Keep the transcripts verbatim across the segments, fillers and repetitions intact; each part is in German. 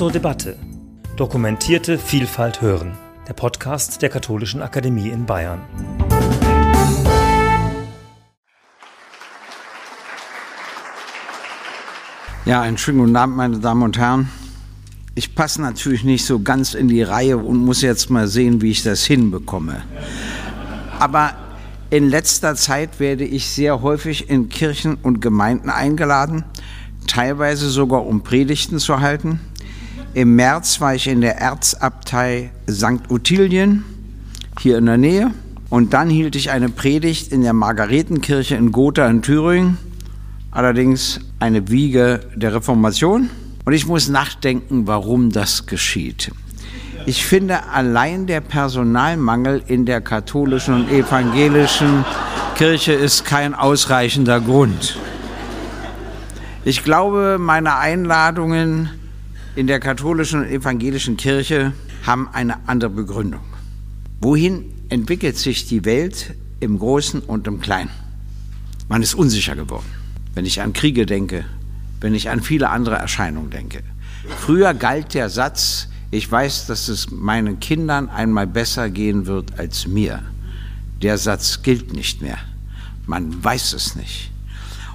Zur Debatte. Dokumentierte Vielfalt hören. Der Podcast der Katholischen Akademie in Bayern. Ja, einen schönen guten Abend, meine Damen und Herren. Ich passe natürlich nicht so ganz in die Reihe und muss jetzt mal sehen, wie ich das hinbekomme. Aber in letzter Zeit werde ich sehr häufig in Kirchen und Gemeinden eingeladen, teilweise sogar um Predigten zu halten. Im März war ich in der Erzabtei Sankt Ottilien, hier in der Nähe. Und dann hielt ich eine Predigt in der Margaretenkirche in Gotha in Thüringen, allerdings eine Wiege der Reformation. Und ich muss nachdenken, warum das geschieht. Ich finde, allein der Personalmangel in der katholischen und evangelischen Kirche ist kein ausreichender Grund. Ich glaube, meine Einladungen in der katholischen und evangelischen Kirche haben eine andere Begründung. Wohin entwickelt sich die Welt im Großen und im Kleinen? Man ist unsicher geworden, wenn ich an Kriege denke, wenn ich an viele andere Erscheinungen denke. Früher galt der Satz: Ich weiß, dass es meinen Kindern einmal besser gehen wird als mir. Der Satz gilt nicht mehr. Man weiß es nicht.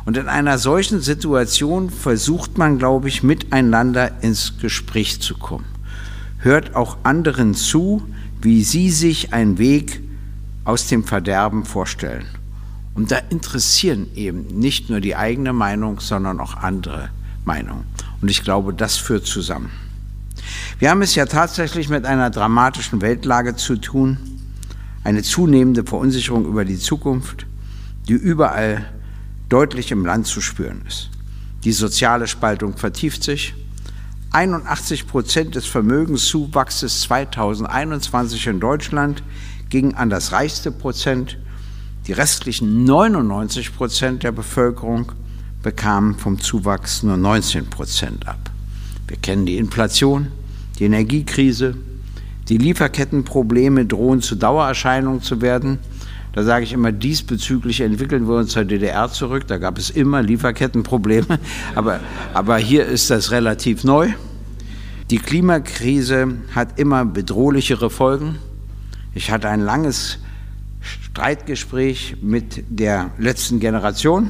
Und in einer solchen Situation versucht man, glaube ich, miteinander ins Gespräch zu kommen. Hört auch anderen zu, wie sie sich einen Weg aus dem Verderben vorstellen. Und da interessieren eben nicht nur die eigene Meinung, sondern auch andere Meinungen. Und ich glaube, das führt zusammen. Wir haben es ja tatsächlich mit einer dramatischen Weltlage zu tun, eine zunehmende Verunsicherung über die Zukunft, die überall deutlich im Land zu spüren ist. Die soziale Spaltung vertieft sich. einundachtzig Prozent des Vermögenszuwachses zweitausendeinundzwanzig in Deutschland ging an das reichste Prozent. Die restlichen neunundneunzig Prozent der Bevölkerung bekamen vom Zuwachs nur neunzehn Prozent ab. Wir kennen die Inflation, die Energiekrise, die Lieferkettenprobleme drohen zu Dauererscheinungen zu werden. Da sage ich immer, diesbezüglich entwickeln wir uns zur D D R zurück. Da gab es immer Lieferkettenprobleme, aber, aber hier ist das relativ neu. Die Klimakrise hat immer bedrohlichere Folgen. Ich hatte ein langes Streitgespräch mit der letzten Generation.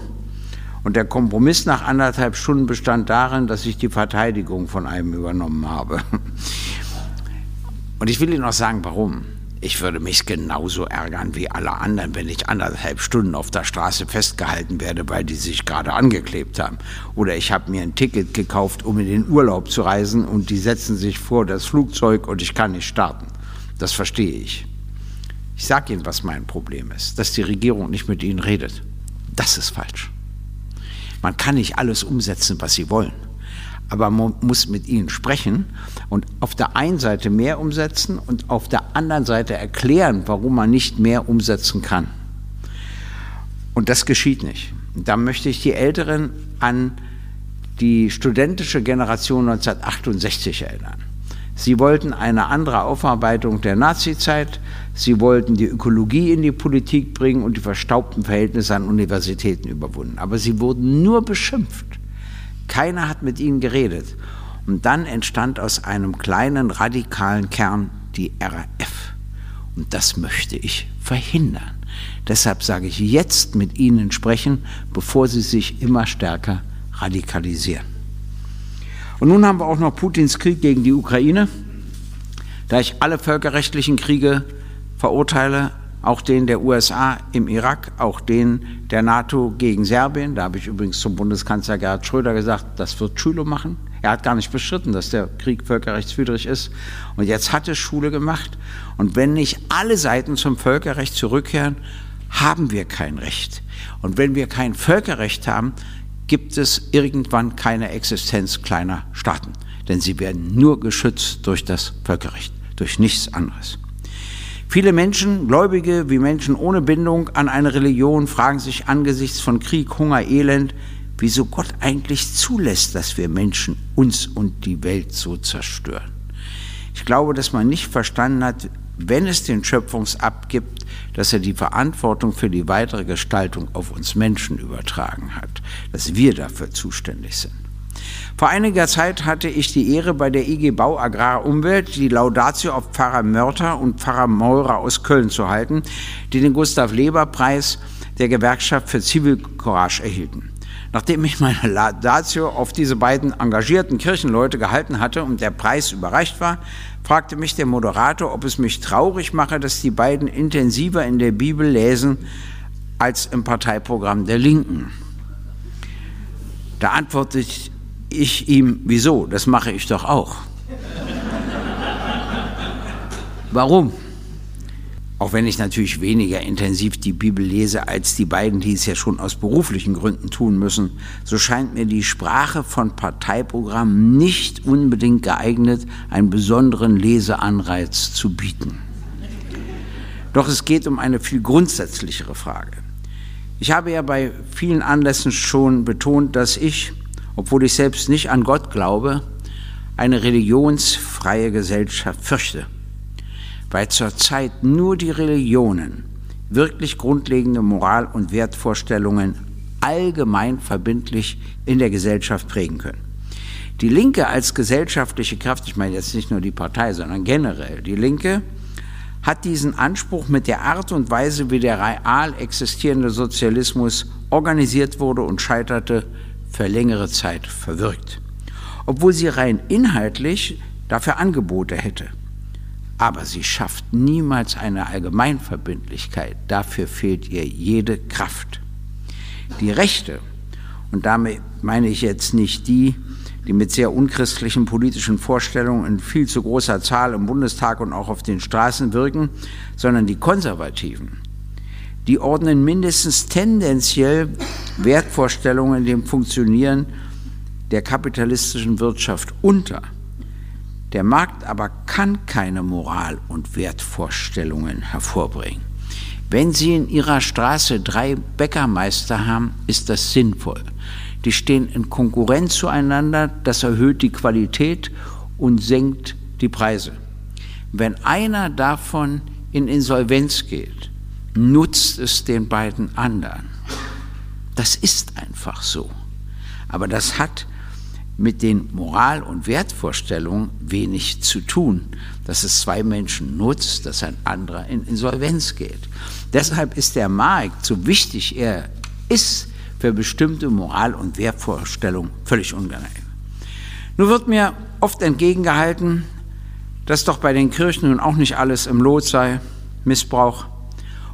Und der Kompromiss nach anderthalb Stunden bestand darin, dass ich die Verteidigung von einem übernommen habe. Und ich will Ihnen auch sagen, warum. Ich würde mich genauso ärgern wie alle anderen, wenn ich anderthalb Stunden auf der Straße festgehalten werde, weil die sich gerade angeklebt haben. Oder ich habe mir ein Ticket gekauft, um in den Urlaub zu reisen, und die setzen sich vor das Flugzeug und ich kann nicht starten. Das verstehe ich. Ich sage Ihnen, was mein Problem ist, dass die Regierung nicht mit Ihnen redet. Das ist falsch. Man kann nicht alles umsetzen, was sie wollen, aber man muss mit ihnen sprechen und auf der einen Seite mehr umsetzen und auf der anderen Seite erklären, warum man nicht mehr umsetzen kann. Und das geschieht nicht. Und da möchte ich die Älteren an die studentische Generation neunzehnhundertachtundsechzig erinnern. Sie wollten eine andere Aufarbeitung der Nazizeit, sie wollten die Ökologie in die Politik bringen und die verstaubten Verhältnisse an Universitäten überwunden. Aber sie wurden nur beschimpft. Keiner hat mit ihnen geredet. Und dann entstand aus einem kleinen radikalen Kern die R A F. Und das möchte ich verhindern. Deshalb sage ich, jetzt mit ihnen sprechen, bevor sie sich immer stärker radikalisieren. Und nun haben wir auch noch Putins Krieg gegen die Ukraine. Da ich alle völkerrechtlichen Kriege verurteile, auch den der U S A im Irak, auch den der NATO gegen Serbien, da habe ich übrigens zum Bundeskanzler Gerhard Schröder gesagt, das wird Schule machen. Er hat gar nicht bestritten, dass der Krieg völkerrechtswidrig ist. Und jetzt hat es Schule gemacht. Und wenn nicht alle Seiten zum Völkerrecht zurückkehren, haben wir kein Recht. Und wenn wir kein Völkerrecht haben, gibt es irgendwann keine Existenz kleiner Staaten. Denn sie werden nur geschützt durch das Völkerrecht, durch nichts anderes. Viele Menschen, Gläubige wie Menschen ohne Bindung an eine Religion, fragen sich angesichts von Krieg, Hunger, Elend, wieso Gott eigentlich zulässt, dass wir Menschen uns und die Welt so zerstören. Ich glaube, dass man nicht verstanden hat, wenn es den Schöpfungsakt gibt, dass er die Verantwortung für die weitere Gestaltung auf uns Menschen übertragen hat, dass wir dafür zuständig sind. Vor einiger Zeit hatte ich die Ehre, bei der I G Bau Agrarumwelt die Laudatio auf Pfarrer Mörter und Pfarrer Maurer aus Köln zu halten, die den Gustav-Leber-Preis der Gewerkschaft für Zivilcourage erhielten. Nachdem ich meine Laudatio auf diese beiden engagierten Kirchenleute gehalten hatte und der Preis überreicht war, fragte mich der Moderator, ob es mich traurig mache, dass die beiden intensiver in der Bibel lesen als im Parteiprogramm der Linken. Da antwortete ich ihm, wieso, das mache ich doch auch. Warum? Auch wenn ich natürlich weniger intensiv die Bibel lese als die beiden, die es ja schon aus beruflichen Gründen tun müssen, so scheint mir die Sprache von Parteiprogrammen nicht unbedingt geeignet, einen besonderen Leseanreiz zu bieten. Doch es geht um eine viel grundsätzlichere Frage. Ich habe ja bei vielen Anlässen schon betont, dass ich, obwohl ich selbst nicht an Gott glaube, eine religionsfreie Gesellschaft fürchte, weil zurzeit nur die Religionen wirklich grundlegende Moral- und Wertvorstellungen allgemein verbindlich in der Gesellschaft prägen können. Die Linke als gesellschaftliche Kraft, ich meine jetzt nicht nur die Partei, sondern generell, die Linke hat diesen Anspruch mit der Art und Weise, wie der real existierende Sozialismus organisiert wurde und scheiterte, für längere Zeit verwirkt, obwohl sie rein inhaltlich dafür Angebote hätte. Aber sie schafft niemals eine Allgemeinverbindlichkeit. Dafür fehlt ihr jede Kraft. Die Rechte, und damit meine ich jetzt nicht die, die mit sehr unchristlichen politischen Vorstellungen in viel zu großer Zahl im Bundestag und auch auf den Straßen wirken, sondern die Konservativen, die ordnen mindestens tendenziell Wertvorstellungen dem Funktionieren der kapitalistischen Wirtschaft unter. Der Markt aber kann keine Moral- und Wertvorstellungen hervorbringen. Wenn Sie in Ihrer Straße drei Bäckermeister haben, ist das sinnvoll. Die stehen in Konkurrenz zueinander, das erhöht die Qualität und senkt die Preise. Wenn einer davon in Insolvenz geht, nutzt es den beiden anderen. Das ist einfach so. Aber das hat mit den Moral- und Wertvorstellungen wenig zu tun, dass es zwei Menschen nutzt, dass ein anderer in Insolvenz geht. Deshalb ist der Markt, so wichtig er ist, für bestimmte Moral- und Wertvorstellungen völlig ungeeignet. Nun wird mir oft entgegengehalten, dass doch bei den Kirchen nun auch nicht alles im Lot sei, Missbrauch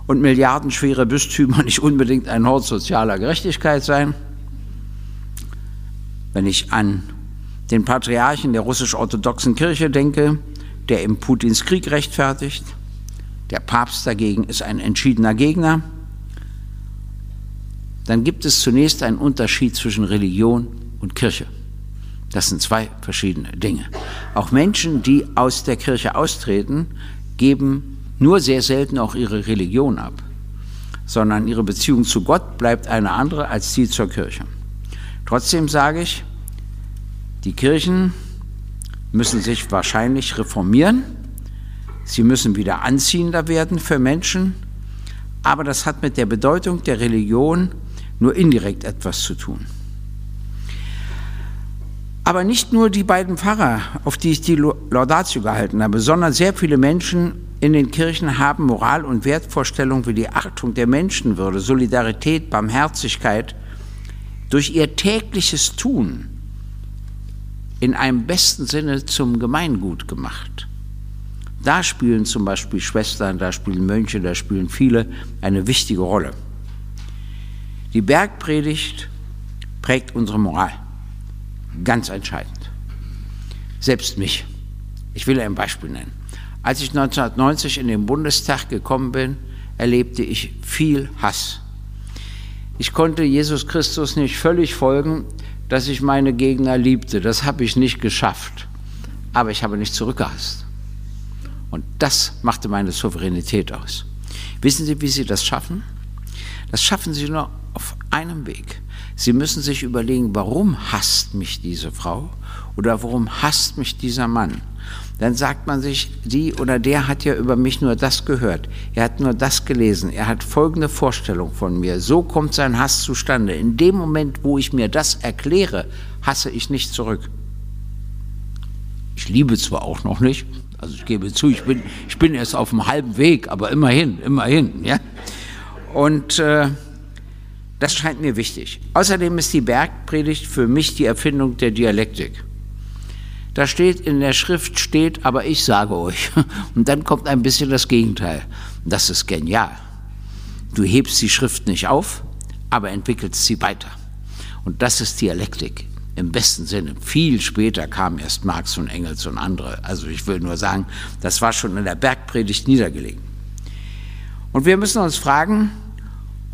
und milliardenschwere Bistümer nicht unbedingt ein Hort sozialer Gerechtigkeit seien. Wenn ich an den Patriarchen der russisch-orthodoxen Kirche denke, der im Putins Krieg rechtfertigt, der Papst dagegen ist ein entschiedener Gegner, dann gibt es zunächst einen Unterschied zwischen Religion und Kirche. Das sind zwei verschiedene Dinge. Auch Menschen, die aus der Kirche austreten, geben nur sehr selten auch ihre Religion ab, sondern ihre Beziehung zu Gott bleibt eine andere als die zur Kirche. Trotzdem sage ich, die Kirchen müssen sich wahrscheinlich reformieren, sie müssen wieder anziehender werden für Menschen, aber das hat mit der Bedeutung der Religion nur indirekt etwas zu tun. Aber nicht nur die beiden Pfarrer, auf die ich die Laudatio gehalten habe, sondern sehr viele Menschen in den Kirchen haben Moral und Wertvorstellungen wie die Achtung der Menschenwürde, Solidarität, Barmherzigkeit, durch ihr tägliches Tun in einem besten Sinne zum Gemeingut gemacht. Da spielen zum Beispiel Schwestern, da spielen Mönche, da spielen viele eine wichtige Rolle. Die Bergpredigt prägt unsere Moral, ganz entscheidend. Selbst mich. Ich will ein Beispiel nennen. Als ich neunzehnhundertneunzig in den Bundestag gekommen bin, erlebte ich viel Hass. Ich konnte Jesus Christus nicht völlig folgen, dass ich meine Gegner liebte. Das habe ich nicht geschafft. Aber ich habe nicht zurückgehasst. Und das machte meine Souveränität aus. Wissen Sie, wie Sie das schaffen? Das schaffen Sie nur auf einem Weg. Sie müssen sich überlegen, warum hasst mich diese Frau oder warum hasst mich dieser Mann? dann sagt man sich, die oder der hat ja über mich nur das gehört, er hat nur das gelesen, er hat folgende Vorstellung von mir, so kommt sein Hass zustande. In dem Moment, wo ich mir das erkläre, hasse ich nicht zurück. Ich liebe zwar auch noch nicht, also ich gebe zu, ich bin, ich bin erst auf dem halben Weg, aber immerhin, immerhin. Ja? Und äh, das scheint mir wichtig. Außerdem ist die Bergpredigt für mich die Erfindung der Dialektik. Da steht, in der Schrift steht, aber ich sage euch. Und dann kommt ein bisschen das Gegenteil. Das ist genial. Du hebst die Schrift nicht auf, aber entwickelst sie weiter. Und das ist Dialektik im besten Sinne. Viel später kamen erst Marx und Engels und andere. Also ich will nur sagen, das war schon in der Bergpredigt niedergelegt. Und wir müssen uns fragen,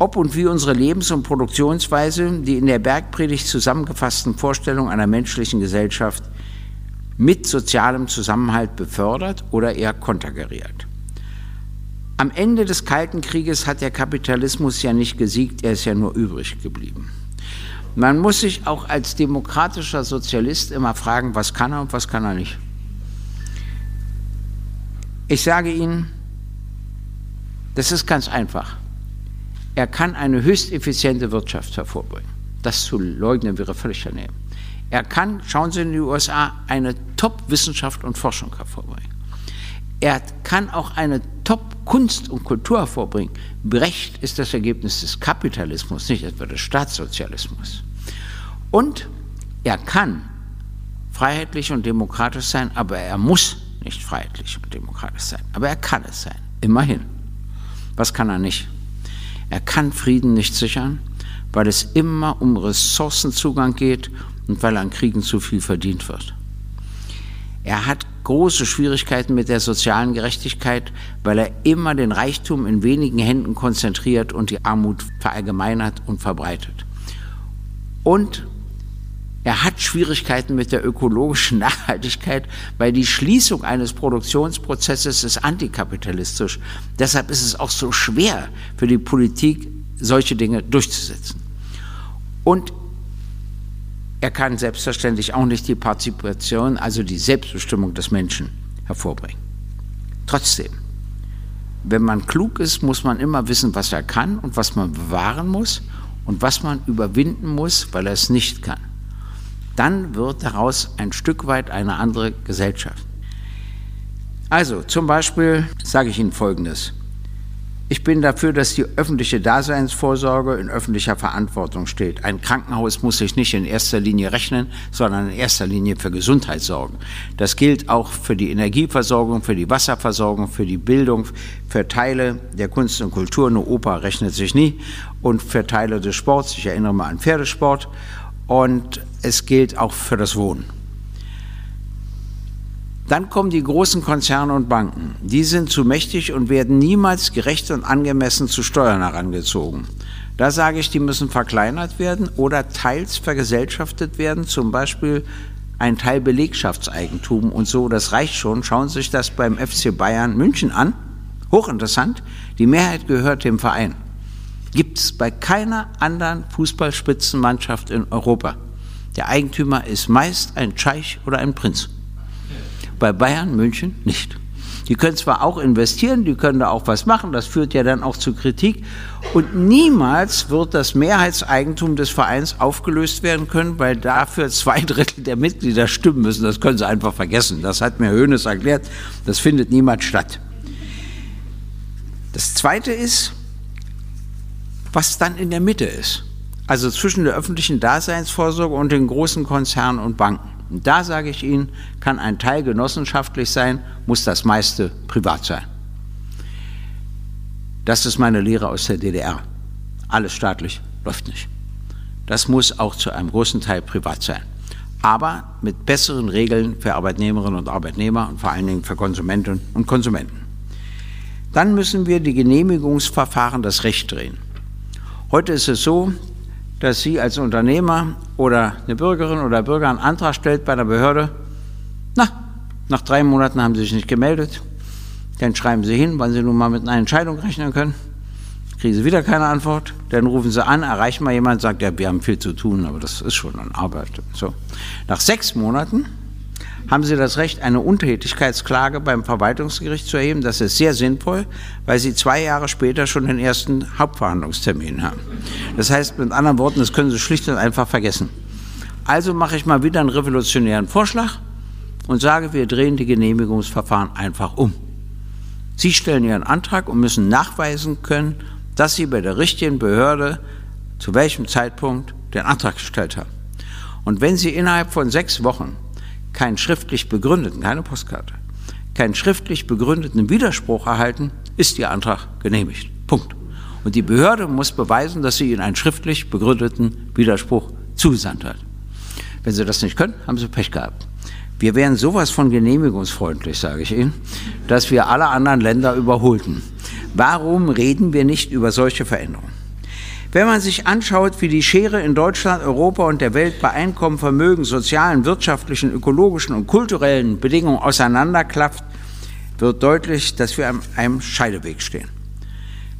ob und wie unsere Lebens- und Produktionsweise, die in der Bergpredigt zusammengefassten Vorstellungen einer menschlichen Gesellschaft mit sozialem Zusammenhalt befördert oder eher konterkariert. Am Ende des Kalten Krieges hat der Kapitalismus ja nicht gesiegt, er ist ja nur übrig geblieben. Man muss sich auch als demokratischer Sozialist immer fragen, was kann er und was kann er nicht. Ich sage Ihnen, das ist ganz einfach. Er kann eine höchst effiziente Wirtschaft hervorbringen. Das zu leugnen wäre völlig daneben. Er kann, schauen Sie in die U S A, eine Top-Wissenschaft und Forschung hervorbringen. Er kann auch eine Top-Kunst und Kultur hervorbringen. Brecht ist das Ergebnis des Kapitalismus, nicht etwa des Staatssozialismus. Und er kann freiheitlich und demokratisch sein, aber er muss nicht freiheitlich und demokratisch sein. Aber er kann es sein, immerhin. Was kann er nicht? Er kann Frieden nicht sichern, weil es immer um Ressourcenzugang geht und weil an Kriegen zu viel verdient wird. Er hat große Schwierigkeiten mit der sozialen Gerechtigkeit, weil er immer den Reichtum in wenigen Händen konzentriert und die Armut verallgemeinert und verbreitet. Und er hat Schwierigkeiten mit der ökologischen Nachhaltigkeit, weil die Schließung eines Produktionsprozesses ist antikapitalistisch. Deshalb ist es auch so schwer für die Politik, solche Dinge durchzusetzen. Und er kann selbstverständlich auch nicht die Partizipation, also die Selbstbestimmung des Menschen, hervorbringen. Trotzdem, wenn man klug ist, muss man immer wissen, was er kann und was man bewahren muss und was man überwinden muss, weil er es nicht kann. Dann wird daraus ein Stück weit eine andere Gesellschaft. Also zum Beispiel sage ich Ihnen Folgendes. Ich bin dafür, dass die öffentliche Daseinsvorsorge in öffentlicher Verantwortung steht. Ein Krankenhaus muss sich nicht in erster Linie rechnen, sondern in erster Linie für Gesundheit sorgen. Das gilt auch für die Energieversorgung, für die Wasserversorgung, für die Bildung, für Teile der Kunst und Kultur. Eine Oper rechnet sich nie. Und für Teile des Sports, ich erinnere mal an Pferdesport. Und es gilt auch für das Wohnen. Dann kommen die großen Konzerne und Banken. Die sind zu mächtig und werden niemals gerecht und angemessen zu Steuern herangezogen. Da sage ich, die müssen verkleinert werden oder teils vergesellschaftet werden, zum Beispiel ein Teil Belegschaftseigentum und so. Das reicht schon. Schauen Sie sich das beim F C Bayern München an. Hochinteressant. Die Mehrheit gehört dem Verein. Gibt es bei keiner anderen Fußballspitzenmannschaft in Europa. Der Eigentümer ist meist ein Scheich oder ein Prinz. Bei Bayern München nicht. Die können zwar auch investieren, die können da auch was machen, das führt ja dann auch zu Kritik. Und niemals wird das Mehrheitseigentum des Vereins aufgelöst werden können, weil dafür zwei Drittel der Mitglieder stimmen müssen. Das können Sie einfach vergessen. Das hat mir Hoeneß erklärt, das findet niemals statt. Das Zweite ist, was dann in der Mitte ist. Also zwischen der öffentlichen Daseinsvorsorge und den großen Konzernen und Banken. Und da sage ich Ihnen, kann ein Teil genossenschaftlich sein, muss das meiste privat sein. Das ist meine Lehre aus der D D R. Alles staatlich läuft nicht. Das muss auch zu einem großen Teil privat sein. Aber mit besseren Regeln für Arbeitnehmerinnen und Arbeitnehmer und vor allen Dingen für Konsumentinnen und Konsumenten. Dann müssen wir die Genehmigungsverfahren das Recht drehen. Heute ist es so, dass Sie als Unternehmer oder eine Bürgerin oder Bürger einen Antrag stellt bei einer Behörde. Na, nach drei Monaten haben Sie sich nicht gemeldet. Dann schreiben Sie hin, wann Sie nun mal mit einer Entscheidung rechnen können. Kriegen Sie wieder keine Antwort. Dann rufen Sie an, erreichen mal jemanden, sagt, ja, wir haben viel zu tun, aber das ist schon eine Arbeit. So. Nach sechs Monaten haben Sie das Recht, eine Untätigkeitsklage beim Verwaltungsgericht zu erheben. Das ist sehr sinnvoll, weil Sie zwei Jahre später schon den ersten Hauptverhandlungstermin haben. Das heißt, mit anderen Worten, das können Sie schlicht und einfach vergessen. Also mache ich mal wieder einen revolutionären Vorschlag und sage, wir drehen die Genehmigungsverfahren einfach um. Sie stellen Ihren Antrag und müssen nachweisen können, dass Sie bei der richtigen Behörde zu welchem Zeitpunkt den Antrag gestellt haben. Und wenn Sie innerhalb von sechs Wochen keinen schriftlich begründeten, keine Postkarte, keinen schriftlich begründeten Widerspruch erhalten, ist Ihr Antrag genehmigt. Punkt. Und die Behörde muss beweisen, dass sie Ihnen einen schriftlich begründeten Widerspruch zugesandt hat. Wenn Sie das nicht können, haben Sie Pech gehabt. Wir wären sowas von genehmigungsfreundlich, sage ich Ihnen, dass wir alle anderen Länder überholten. Warum reden wir nicht über solche Veränderungen? Wenn man sich anschaut, wie die Schere in Deutschland, Europa und der Welt bei Einkommen, Vermögen, sozialen, wirtschaftlichen, ökologischen und kulturellen Bedingungen auseinanderklafft, wird deutlich, dass wir an einem Scheideweg stehen.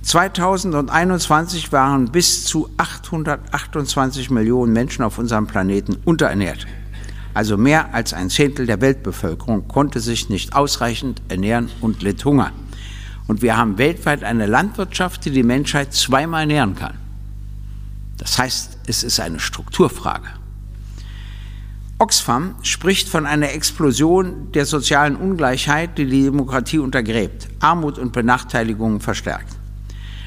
zweitausendeinundzwanzig waren bis zu achthundertachtundzwanzig Millionen Menschen auf unserem Planeten unterernährt. Also mehr als ein Zehntel der Weltbevölkerung konnte sich nicht ausreichend ernähren und litt Hunger. Und wir haben weltweit eine Landwirtschaft, die die Menschheit zweimal nähren kann. Das heißt, es ist eine Strukturfrage. Oxfam spricht von einer Explosion der sozialen Ungleichheit, die die Demokratie untergräbt, Armut und Benachteiligungen verstärkt.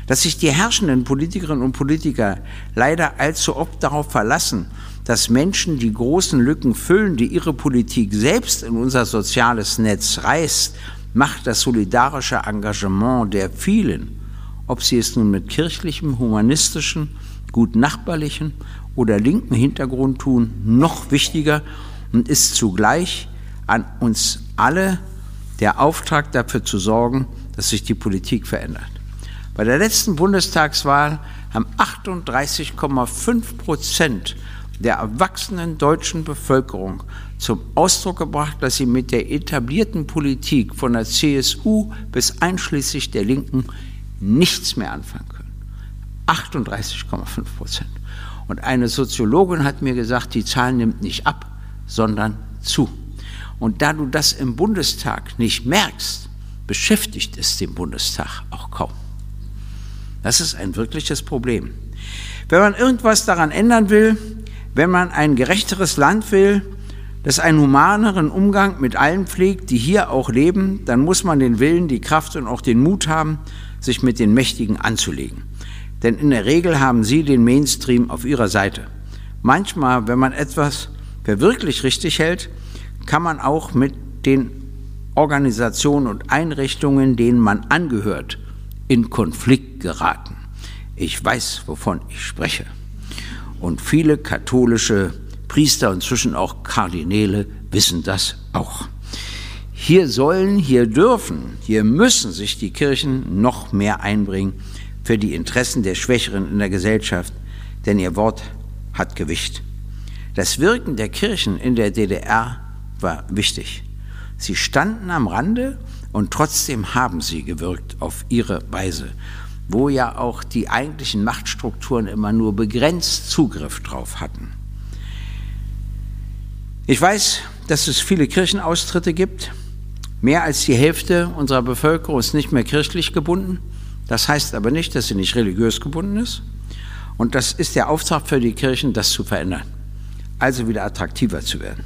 Dass sich die herrschenden Politikerinnen und Politiker leider allzu oft darauf verlassen, dass Menschen die großen Lücken füllen, die ihre Politik selbst in unser soziales Netz reißt, macht das solidarische Engagement der vielen, ob sie es nun mit kirchlichem, humanistischem, gut nachbarlichen oder linken Hintergrund tun, noch wichtiger und ist zugleich an uns alle der Auftrag, dafür zu sorgen, dass sich die Politik verändert. Bei der letzten Bundestagswahl haben achtunddreißig Komma fünf Prozent der erwachsenen deutschen Bevölkerung zum Ausdruck gebracht, dass sie mit der etablierten Politik von der C S U bis einschließlich der Linken nichts mehr anfangen können. achtunddreißig Komma fünf Prozent. Und eine Soziologin hat mir gesagt, die Zahl nimmt nicht ab, sondern zu. Und da du das im Bundestag nicht merkst, beschäftigt es den Bundestag auch kaum. Das ist ein wirkliches Problem. Wenn man irgendwas daran ändern will, wenn man ein gerechteres Land will, das einen humaneren Umgang mit allen pflegt, die hier auch leben, dann muss man den Willen, die Kraft und auch den Mut haben, sich mit den Mächtigen anzulegen. Denn in der Regel haben sie den Mainstream auf ihrer Seite. Manchmal, wenn man etwas für wirklich richtig hält, kann man auch mit den Organisationen und Einrichtungen, denen man angehört, in Konflikt geraten. Ich weiß, wovon ich spreche. Und viele katholische Priester und inzwischen auch Kardinäle wissen das auch. Hier sollen, hier dürfen, hier müssen sich die Kirchen noch mehr einbringen für die Interessen der Schwächeren in der Gesellschaft, denn ihr Wort hat Gewicht. Das Wirken der Kirchen in der D D R war wichtig. Sie standen am Rande und trotzdem haben sie gewirkt auf ihre Weise, wo ja auch die eigentlichen Machtstrukturen immer nur begrenzt Zugriff drauf hatten. Ich weiß, dass es viele Kirchenaustritte gibt. Mehr als die Hälfte unserer Bevölkerung ist nicht mehr kirchlich gebunden. Das heißt aber nicht, dass sie nicht religiös gebunden ist. Und das ist der Auftrag für die Kirchen, das zu verändern. Also wieder attraktiver zu werden.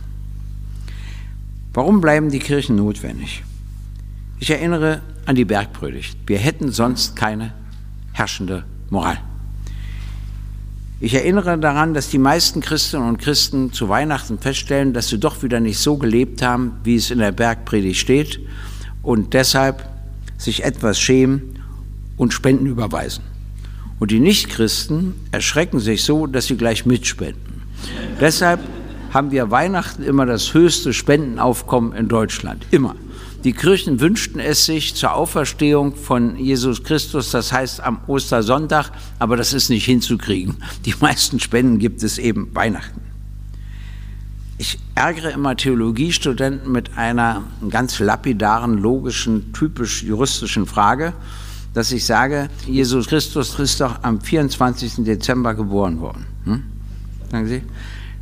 Warum bleiben die Kirchen notwendig? Ich erinnere an die Bergpredigt. Wir hätten sonst keine herrschende Moral. Ich erinnere daran, dass die meisten Christinnen und Christen zu Weihnachten feststellen, dass sie doch wieder nicht so gelebt haben, wie es in der Bergpredigt steht und deshalb sich etwas schämen und Spenden überweisen. Und die Nichtchristen erschrecken sich so, dass sie gleich mitspenden. Deshalb haben wir Weihnachten immer das höchste Spendenaufkommen in Deutschland. Immer. Die Kirchen wünschten es sich zur Auferstehung von Jesus Christus, das heißt am Ostersonntag, aber das ist nicht hinzukriegen. Die meisten Spenden gibt es eben Weihnachten. Ich ärgere immer Theologiestudenten mit einer ganz lapidaren, logischen, typisch juristischen Frage, dass ich sage, Jesus Christus ist doch am vierundzwanzigsten Dezember geboren worden. Hm? Sagen Sie?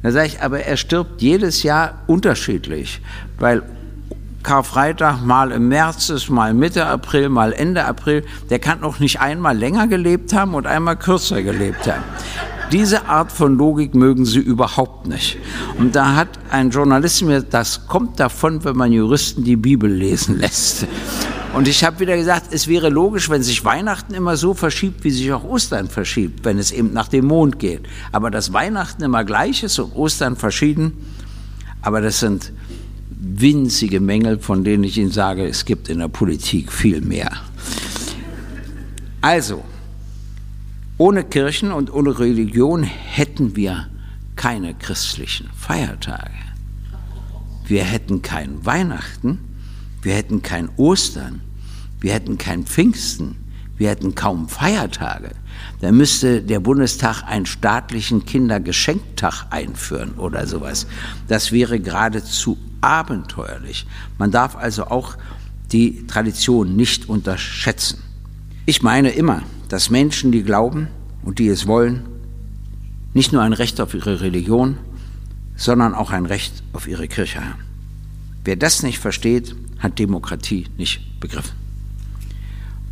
Da sage ich, aber er stirbt jedes Jahr unterschiedlich, weil Karfreitag mal im März ist, mal Mitte April, mal Ende April. Der kann auch nicht einmal länger gelebt haben und einmal kürzer gelebt haben. Diese Art von Logik mögen sie überhaupt nicht. Und da hat ein Journalist mir gesagt, das kommt davon, wenn man Juristen die Bibel lesen lässt. Und ich habe wieder gesagt, es wäre logisch, wenn sich Weihnachten immer so verschiebt, wie sich auch Ostern verschiebt, wenn es eben nach dem Mond geht. Aber dass Weihnachten immer gleich ist und Ostern verschieden, aber das sind winzige Mängel, von denen ich Ihnen sage, es gibt in der Politik viel mehr. Also, ohne Kirchen und ohne Religion hätten wir keine christlichen Feiertage. Wir hätten kein Weihnachten, wir hätten kein Ostern, wir hätten kein Pfingsten, wir hätten kaum Feiertage. Da müsste der Bundestag einen staatlichen Kindergeschenktag einführen oder sowas. Das wäre geradezu abenteuerlich. Man darf also auch die Tradition nicht unterschätzen. Ich meine immer, dass Menschen, die glauben und die es wollen, nicht nur ein Recht auf ihre Religion, sondern auch ein Recht auf ihre Kirche haben. Wer das nicht versteht, hat Demokratie nicht begriffen.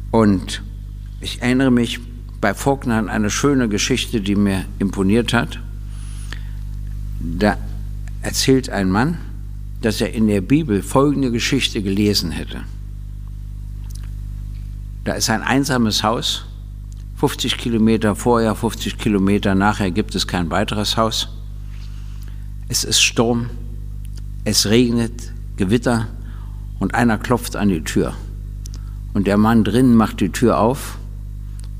Und ich erinnere mich bei Faulkner an eine schöne Geschichte, die mir imponiert hat. Da erzählt ein Mann, dass er in der Bibel folgende Geschichte gelesen hätte. Da ist ein einsames Haus, fünfzig Kilometer vorher, fünfzig Kilometer nachher gibt es kein weiteres Haus. Es ist Sturm, es regnet, Gewitter und einer klopft an die Tür. Und der Mann drinnen macht die Tür auf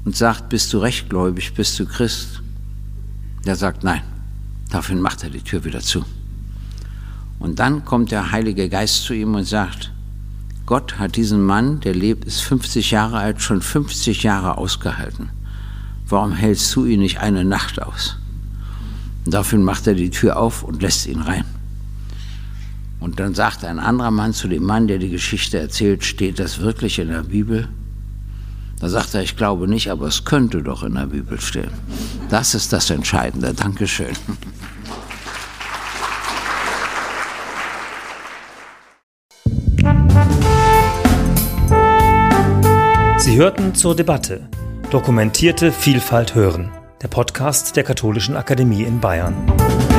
und sagt, bist du rechtgläubig, bist du Christ? Der sagt, nein. Daraufhin macht er die Tür wieder zu. Und dann kommt der Heilige Geist zu ihm und sagt, Gott hat diesen Mann, der lebt, ist fünfzig Jahre alt, schon fünfzig Jahre ausgehalten. Warum hältst du ihn nicht eine Nacht aus? Und daraufhin macht er die Tür auf und lässt ihn rein. Und dann sagt ein anderer Mann zu dem Mann, der die Geschichte erzählt, steht das wirklich in der Bibel? Da sagt er, ich glaube nicht, aber es könnte doch in der Bibel stehen. Das ist das Entscheidende. Dankeschön. Sie hörten zur Debatte Dokumentierte Vielfalt hören, der Podcast der Katholischen Akademie in Bayern.